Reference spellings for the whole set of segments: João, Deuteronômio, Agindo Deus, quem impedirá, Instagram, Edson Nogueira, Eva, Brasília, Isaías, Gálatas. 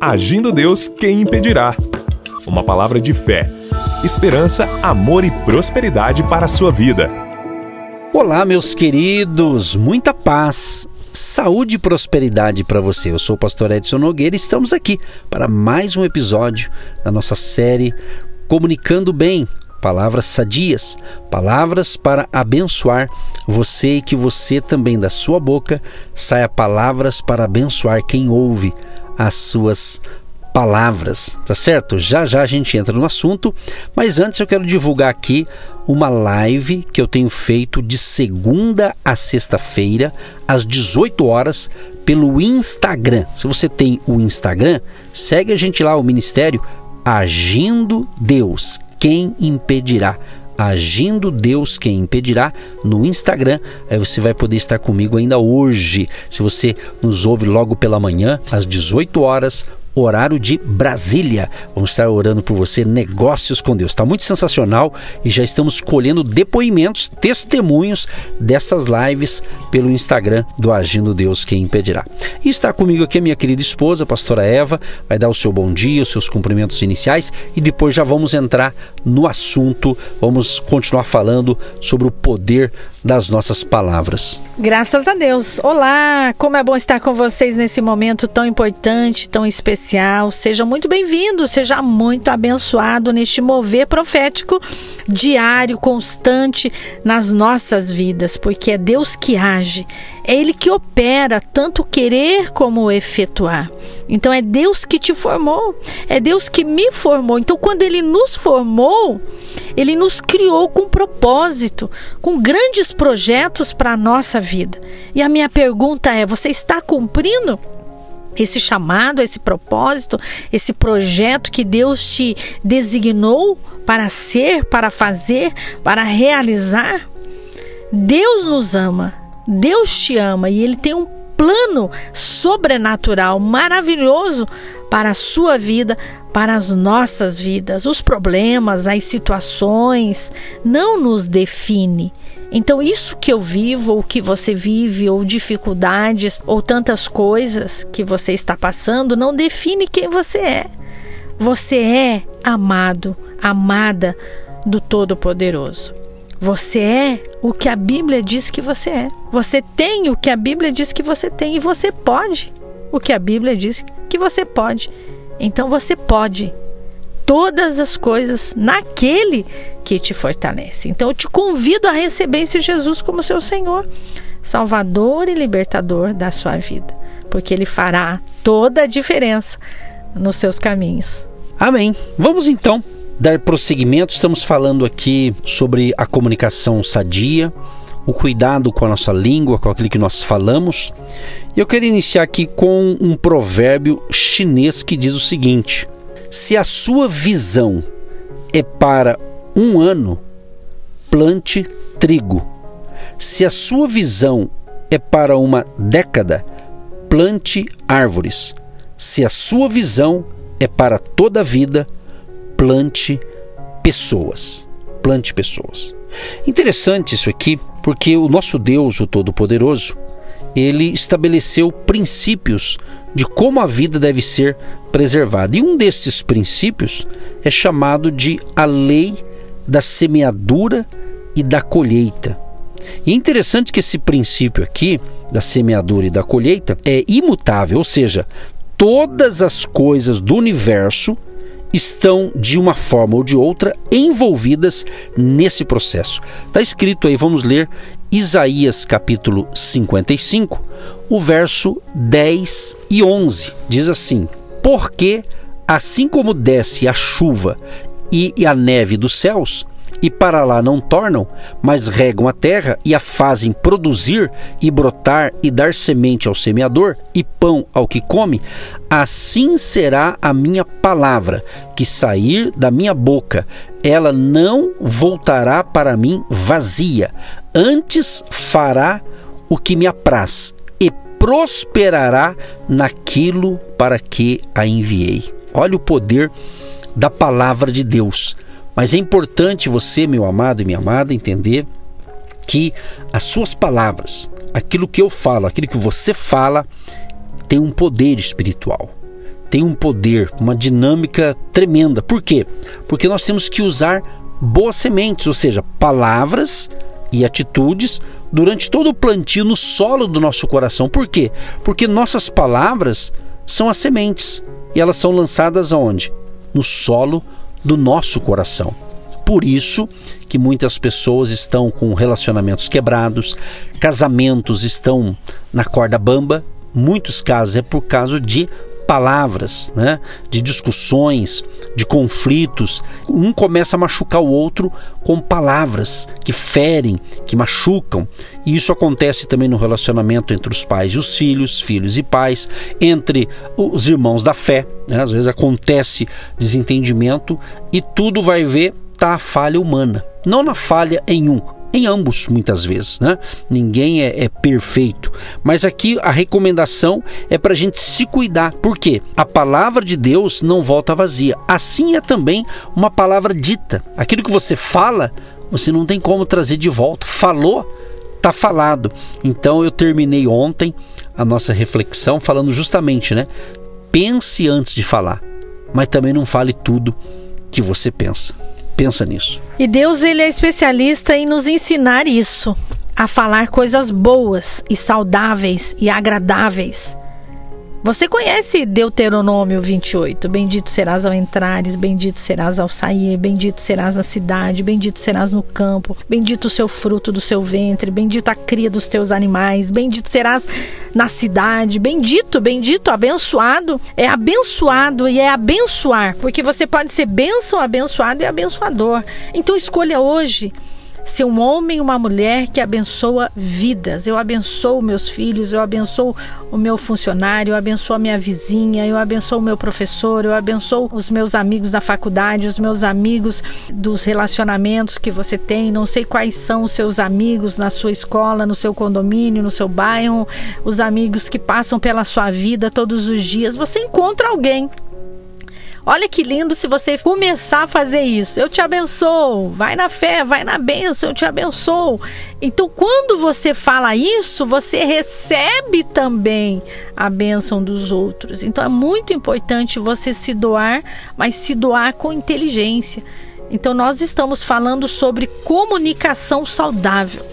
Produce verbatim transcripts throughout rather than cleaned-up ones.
Agindo Deus, quem impedirá? Uma palavra de fé, esperança, amor e prosperidade para a sua vida. Olá, meus queridos, muita paz, saúde e prosperidade para você. Eu sou o pastor Edson Nogueira e estamos aqui para mais um episódio da nossa série Comunicando Bem. Palavras sadias, palavras para abençoar você e que você também da sua boca saia palavras para abençoar quem ouve as suas palavras, tá certo? Já já a gente entra no assunto, mas antes eu quero divulgar aqui uma live que eu tenho feito de segunda a sexta-feira, às dezoito horas, pelo Instagram. Se você tem o Instagram, segue a gente lá, o Ministério Agindo Deus. Quem impedirá? Agindo Deus, quem impedirá? No Instagram, aí você vai poder estar comigo ainda hoje. Se você nos ouve logo pela manhã, às dezoito horas, horário de Brasília, vamos estar orando por você, negócios com Deus. Está muito sensacional e já estamos colhendo depoimentos, testemunhos dessas lives pelo Instagram do Agindo Deus, quem impedirá. E está comigo aqui a minha querida esposa, a pastora Eva, vai dar o seu bom dia, os seus cumprimentos iniciais e depois já vamos entrar no assunto, vamos continuar falando sobre o poder das nossas palavras. Graças a Deus. Olá, como é bom estar com vocês nesse momento tão importante, tão especial. Seja muito bem-vindo, seja muito abençoado neste mover profético diário, constante nas nossas vidas, porque é Deus que age, é Ele que opera tanto o querer como o efetuar. Então é Deus que te formou, é Deus que me formou. Então quando Ele nos formou, Ele nos criou com propósito, com grandes projetos para a nossa vida. E a minha pergunta é, você está cumprindo esse chamado, esse propósito, esse projeto que Deus te designou para ser, para fazer, para realizar? Deus nos ama, Deus te ama e Ele tem um plano sobrenatural, maravilhoso para a sua vida, para as nossas vidas. Os problemas, as situações não nos definem. Então isso que eu vivo, ou que você vive, ou dificuldades, ou tantas coisas que você está passando, não define quem você é. Você é amado, amada do Todo-Poderoso. Você é o que a Bíblia diz que você é. Você tem o que a Bíblia diz que você tem e você pode o que a Bíblia diz que você pode. Então você pode todas as coisas naquele que te fortalece. Então eu te convido a receber esse Jesus como seu Senhor, Salvador e Libertador da sua vida, porque Ele fará toda a diferença nos seus caminhos. Amém. Vamos então dar prosseguimento. Estamos falando aqui sobre a comunicação sadia, o cuidado com a nossa língua, com aquilo que nós falamos. E eu quero iniciar aqui com um provérbio chinês que diz o seguinte: se a sua visão é para um ano, plante trigo. Se a sua visão é para uma década, plante árvores. Se a sua visão é para toda a vida, plante pessoas. Plante pessoas. Interessante isso aqui, porque o nosso Deus, o Todo-Poderoso, Ele estabeleceu princípios de como a vida deve ser preservada. E um desses princípios é chamado de a lei da semeadura e da colheita. E é interessante que esse princípio aqui, da semeadura e da colheita, é imutável, ou seja, todas as coisas do universo estão de uma forma ou de outra envolvidas nesse processo. Está escrito aí, vamos ler Isaías capítulo cinquenta e cinco, o verso dez e onze, diz assim: porque assim como desce a chuva e a neve dos céus, e para lá não tornam, mas regam a terra e a fazem produzir e brotar e dar semente ao semeador e pão ao que come, assim será a minha palavra que sair da minha boca. Ela não voltará para mim vazia, antes fará o que me apraz e prosperará naquilo para que a enviei. Olha o poder da palavra de Deus. Mas é importante você, meu amado e minha amada, entender que as suas palavras, aquilo que eu falo, aquilo que você fala, tem um poder espiritual. tem um poder, uma dinâmica tremenda. Por quê? Porque nós temos que usar boas sementes, ou seja, palavras e atitudes durante todo o plantio no solo do nosso coração. Por quê? Porque nossas palavras são as sementes e elas são lançadas aonde? No solo do nosso coração. Por isso que muitas pessoas estão com relacionamentos quebrados, casamentos estão na corda bamba. Muitos casos é por causa de palavras, né? De discussões, de conflitos. Um começa a machucar o outro com palavras que ferem, que machucam. E isso acontece também no relacionamento entre os pais e os filhos, filhos e pais, entre os irmãos da fé, né? Às vezes acontece desentendimento e tudo vai ver tá a falha humana, não na falha em um, em ambos muitas vezes, né? Ninguém é, é perfeito, mas aqui a recomendação é para a gente se cuidar, porque a palavra de Deus não volta vazia, assim é também uma palavra dita, aquilo que você fala, você não tem como trazer de volta, falou, tá falado. Então eu terminei ontem a nossa reflexão falando justamente, né? Pense antes de falar, mas também não fale tudo que você pensa. Pensa nisso. E Deus, ele é especialista em nos ensinar isso, a falar coisas boas e saudáveis e agradáveis. Você conhece Deuteronômio vinte e oito? Bendito serás ao entrares, bendito serás ao sair, bendito serás na cidade, bendito serás no campo, bendito o seu fruto do seu ventre, bendito a cria dos teus animais, bendito serás na cidade, bendito, bendito, abençoado, é abençoado e é abençoar, porque você pode ser bênção, abençoado e abençoador. Então escolha hoje ser um homem e uma mulher que abençoa vidas. Eu abençoo meus filhos, eu abençoo o meu funcionário, eu abençoo a minha vizinha, eu abençoo o meu professor, eu abençoo os meus amigos da faculdade, os meus amigos dos relacionamentos que você tem. Não sei quais são os seus amigos na sua escola, no seu condomínio, no seu bairro, os amigos que passam pela sua vida todos os dias. Você encontra alguém. Olha que lindo se você começar a fazer isso. Eu te abençoo, vai na fé, vai na bênção, eu te abençoo. Então, quando você fala isso, você recebe também a bênção dos outros. Então, é muito importante você se doar, mas se doar com inteligência. Então, nós estamos falando sobre comunicação saudável.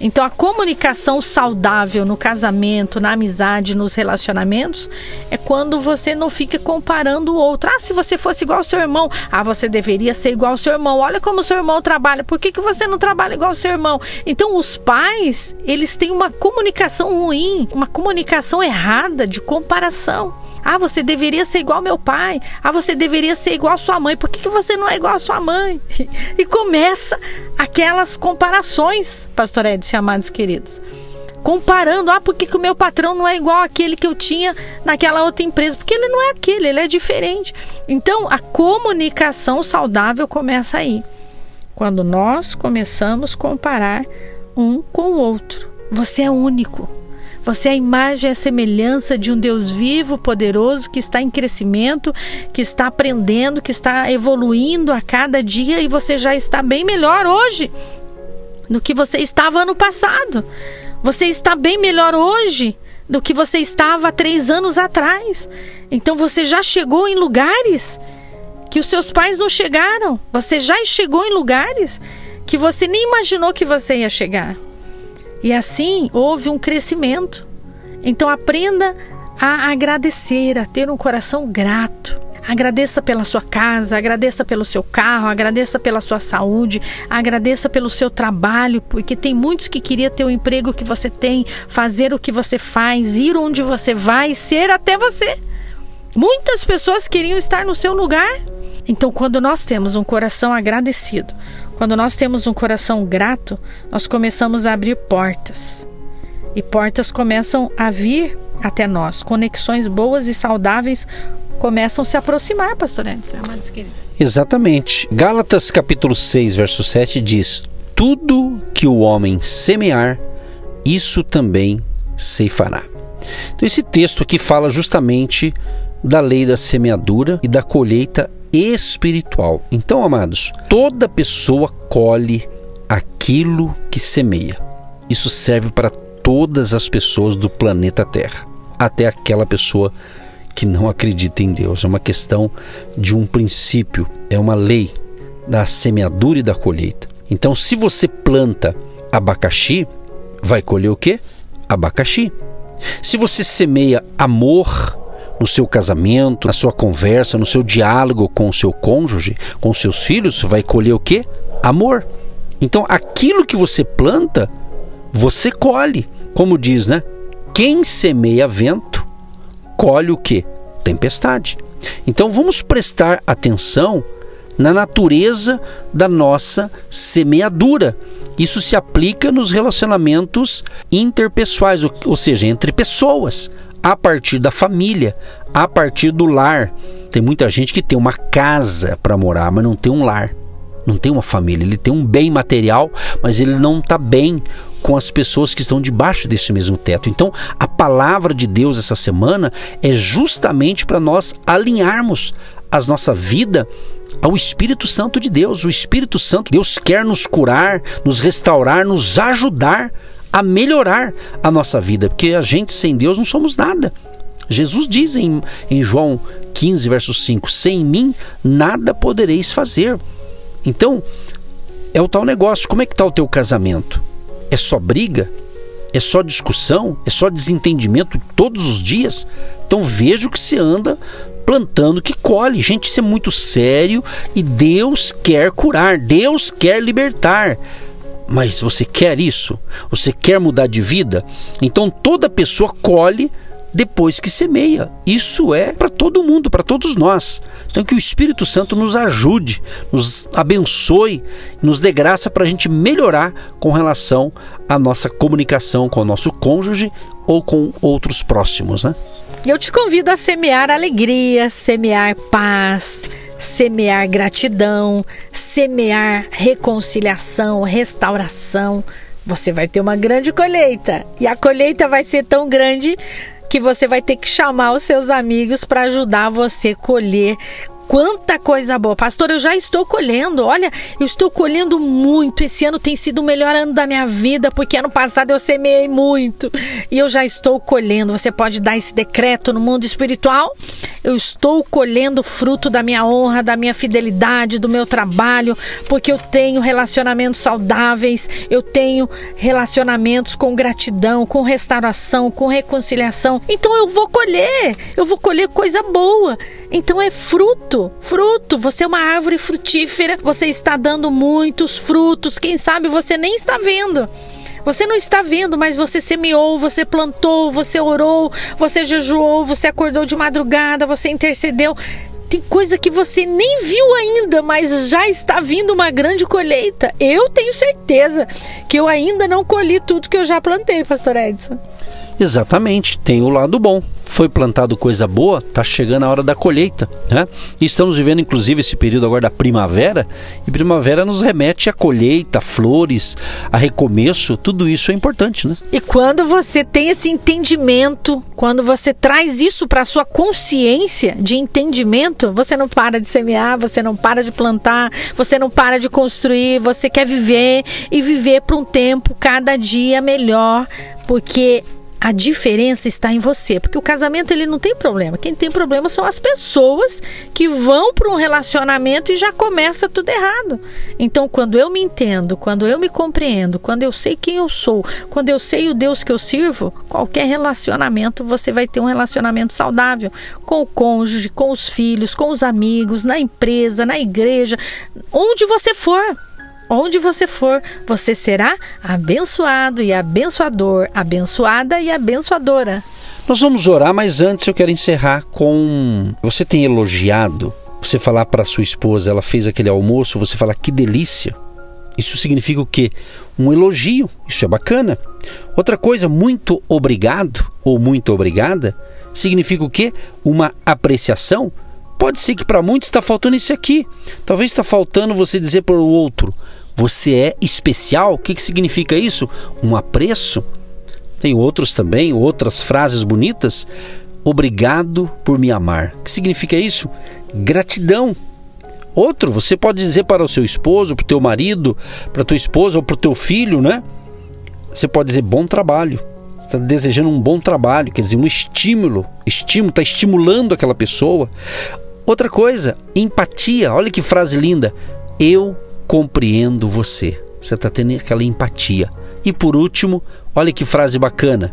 Então, a comunicação saudável no casamento, na amizade, nos relacionamentos, é quando você não fica comparando o outro. Ah, se você fosse igual ao seu irmão. Ah, você deveria ser igual ao seu irmão. Olha como o seu irmão trabalha. Por que que você não trabalha igual ao seu irmão? Então, os pais, eles têm uma comunicação ruim, uma comunicação errada de comparação. Ah, você deveria ser igual ao meu pai. Ah, você deveria ser igual à sua mãe. Por que que você não é igual à sua mãe? E começa aquelas comparações, pastor Edson, amados queridos. Comparando, ah, por que que o meu patrão não é igual àquele que eu tinha naquela outra empresa? Porque ele não é aquele, ele é diferente. Então, a comunicação saudável começa aí. Quando nós começamos a comparar um com o outro. Você é único. Você é a imagem e a semelhança de um Deus vivo, poderoso, que está em crescimento, que está aprendendo, que está evoluindo a cada dia, e você já está bem melhor hoje do que você estava ano passado. Você está bem melhor hoje do que você estava há três anos atrás. Então você já chegou em lugares que os seus pais não chegaram. Você já chegou em lugares que você nem imaginou que você ia chegar. E assim houve um crescimento. Então aprenda a agradecer, a ter um coração grato. Agradeça pela sua casa, agradeça pelo seu carro, agradeça pela sua saúde, agradeça pelo seu trabalho, porque tem muitos que queriam ter o emprego que você tem, fazer o que você faz, ir onde você vai, ser até você. Muitas pessoas queriam estar no seu lugar. Então, quando nós temos um coração agradecido, quando nós temos um coração grato, nós começamos a abrir portas. E portas começam a vir até nós. Conexões boas e saudáveis começam a se aproximar, pastor Anderson, amados queridos. Exatamente. Gálatas capítulo seis, verso sete diz: tudo que o homem semear, isso também ceifará. Então, esse texto aqui fala justamente da lei da semeadura e da colheita espiritual. Então, amados, toda pessoa colhe aquilo que semeia. Isso serve para todas as pessoas do planeta Terra, até aquela pessoa que não acredita em Deus. É uma questão de um princípio, é uma lei da semeadura e da colheita. Então, se você planta abacaxi, vai colher o quê? Abacaxi. Se você semeia amor no seu casamento, na sua conversa, no seu diálogo com o seu cônjuge, com os seus filhos, vai colher o quê? Amor. Então, aquilo que você planta, você colhe. Como diz, né? Quem semeia vento, colhe o quê? Tempestade. Então, vamos prestar atenção na natureza da nossa semeadura. Isso se aplica nos relacionamentos interpessoais, ou seja, entre pessoas, a partir da família, a partir do lar. Tem muita gente que tem uma casa para morar, mas não tem um lar, não tem uma família. Ele tem um bem material, mas ele não está bem com as pessoas que estão debaixo desse mesmo teto. Então, a palavra de Deus essa semana é justamente para nós alinharmos a nossa vida ao Espírito Santo de Deus. O Espírito Santo, Deus quer nos curar, nos restaurar, nos ajudar a melhorar a nossa vida, porque a gente sem Deus não somos nada. Jesus diz em, em João quinze, verso cinco, sem mim nada podereis fazer. Então, é o tal negócio, como é que está o teu casamento? É só briga? É só discussão? É só desentendimento todos os dias? Então veja o que se anda plantando que colhe. Gente, isso é muito sério e Deus quer curar, Deus quer libertar. Mas você quer isso? Você quer mudar de vida? Então toda pessoa colhe depois que semeia. Isso é para todo mundo, para todos nós. Então que o Espírito Santo nos ajude, nos abençoe, nos dê graça para a gente melhorar com relação à nossa comunicação com o nosso cônjuge ou com outros próximos, né? E eu te convido a semear alegria, semear paz, semear gratidão, semear reconciliação, restauração. Você vai ter uma grande colheita e a colheita vai ser tão grande que você vai ter que chamar os seus amigos para ajudar você a colher. Quanta coisa boa. Pastor, eu já estou colhendo. Olha, eu estou colhendo muito. Esse ano tem sido o melhor ano da minha vida, porque ano passado eu semeei muito. E eu já estou colhendo. Você pode dar esse decreto no mundo espiritual? Eu estou colhendo fruto da minha honra, da minha fidelidade, do meu trabalho, porque eu tenho relacionamentos saudáveis, eu tenho relacionamentos com gratidão, com restauração, com reconciliação. Então eu vou colher. Eu vou colher coisa boa. Então é fruto. Fruto, você é uma árvore frutífera, você está dando muitos frutos, quem sabe você nem está vendo. Você não está vendo, mas você semeou, você plantou, você orou, você jejuou, você acordou de madrugada, você intercedeu. Tem coisa que você nem viu ainda, mas já está vindo uma grande colheita. Eu tenho certeza que eu ainda não colhi tudo que eu já plantei, pastor Edson. Exatamente, tem o lado bom. Foi plantado coisa boa, está chegando a hora da colheita, né? Estamos vivendo inclusive esse período agora da primavera, e primavera nos remete à colheita, flores, a recomeço. Tudo isso é importante, né? E quando você tem esse entendimento, quando você traz isso para a sua consciência de entendimento, você não para de semear, você não para de plantar, você não para de construir, você quer viver e viver por um tempo cada dia melhor, porque a diferença está em você, porque o casamento ele não tem problema. Quem tem problema são as pessoas que vão para um relacionamento e já começa tudo errado. Então, quando eu me entendo, quando eu me compreendo, quando eu sei quem eu sou, quando eu sei o Deus que eu sirvo, qualquer relacionamento você vai ter um relacionamento saudável com o cônjuge, com os filhos, com os amigos, na empresa, na igreja, onde você for. Onde você for, você será abençoado e abençoador, abençoada e abençoadora. Nós vamos orar, mas antes eu quero encerrar com... Você tem elogiado, você falar para sua esposa, ela fez aquele almoço, você fala que delícia. Isso significa o quê? Um elogio, isso é bacana. Outra coisa, muito obrigado ou muito obrigada, significa o quê? Uma apreciação. Pode ser que para muitos está faltando isso aqui. Talvez está faltando você dizer para o outro, você é especial. O que, que significa isso? Um apreço. Tem outros também, outras frases bonitas. Obrigado por me amar. O que significa isso? Gratidão. Outro, você pode dizer para o seu esposo, para o teu marido, para a tua esposa ou para o teu filho, né? Você pode dizer bom trabalho. está desejando um bom trabalho, quer dizer, um estímulo, estímulo, está estimulando aquela pessoa. Outra coisa, empatia, olha que frase linda, eu compreendo você, você está tendo aquela empatia. E por último, olha que frase bacana,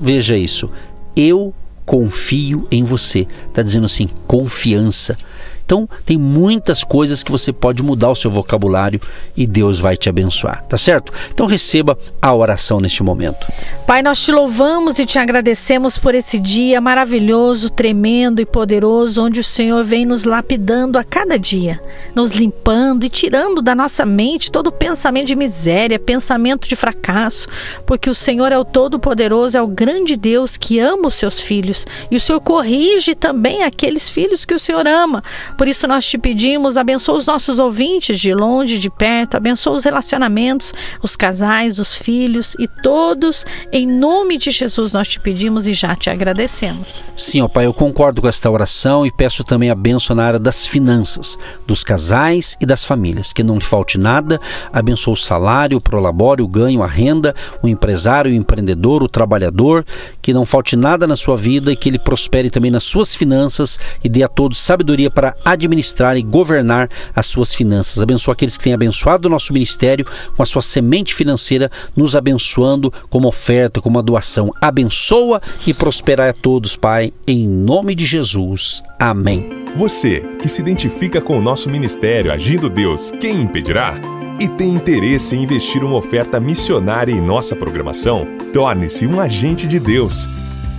veja isso, eu confio em você, está dizendo assim, confiança. Então, tem muitas coisas que você pode mudar o seu vocabulário e Deus vai te abençoar, tá certo? Então, receba a oração neste momento. Pai, nós te louvamos e te agradecemos por esse dia maravilhoso, tremendo e poderoso, onde o Senhor vem nos lapidando a cada dia, nos limpando e tirando da nossa mente todo pensamento de miséria, pensamento de fracasso, porque o Senhor é o Todo-Poderoso, é o grande Deus que ama os seus filhos e o Senhor corrige também aqueles filhos que o Senhor ama. Por isso nós te pedimos, abençoa os nossos ouvintes de longe, de perto, abençoa os relacionamentos, os casais, os filhos e todos. Em nome de Jesus nós te pedimos e já te agradecemos. Sim, ó Pai, eu concordo com esta oração e peço também a bênção na área das finanças, dos casais e das famílias. Que não lhe falte nada, abençoa o salário, o prolabore, o ganho, a renda, o empresário, o empreendedor, o trabalhador. Que não falte nada na sua vida e que ele prospere também nas suas finanças e dê a todos sabedoria para administrar e governar as suas finanças. Abençoa aqueles que têm abençoado o nosso ministério com a sua semente financeira, nos abençoando como oferta, como uma doação. Abençoa e prospera a todos, Pai, em nome de Jesus. Amém. Você que se identifica com o nosso ministério Agindo Deus, quem impedirá? E tem interesse em investir uma oferta missionária em nossa programação? Torne-se um agente de Deus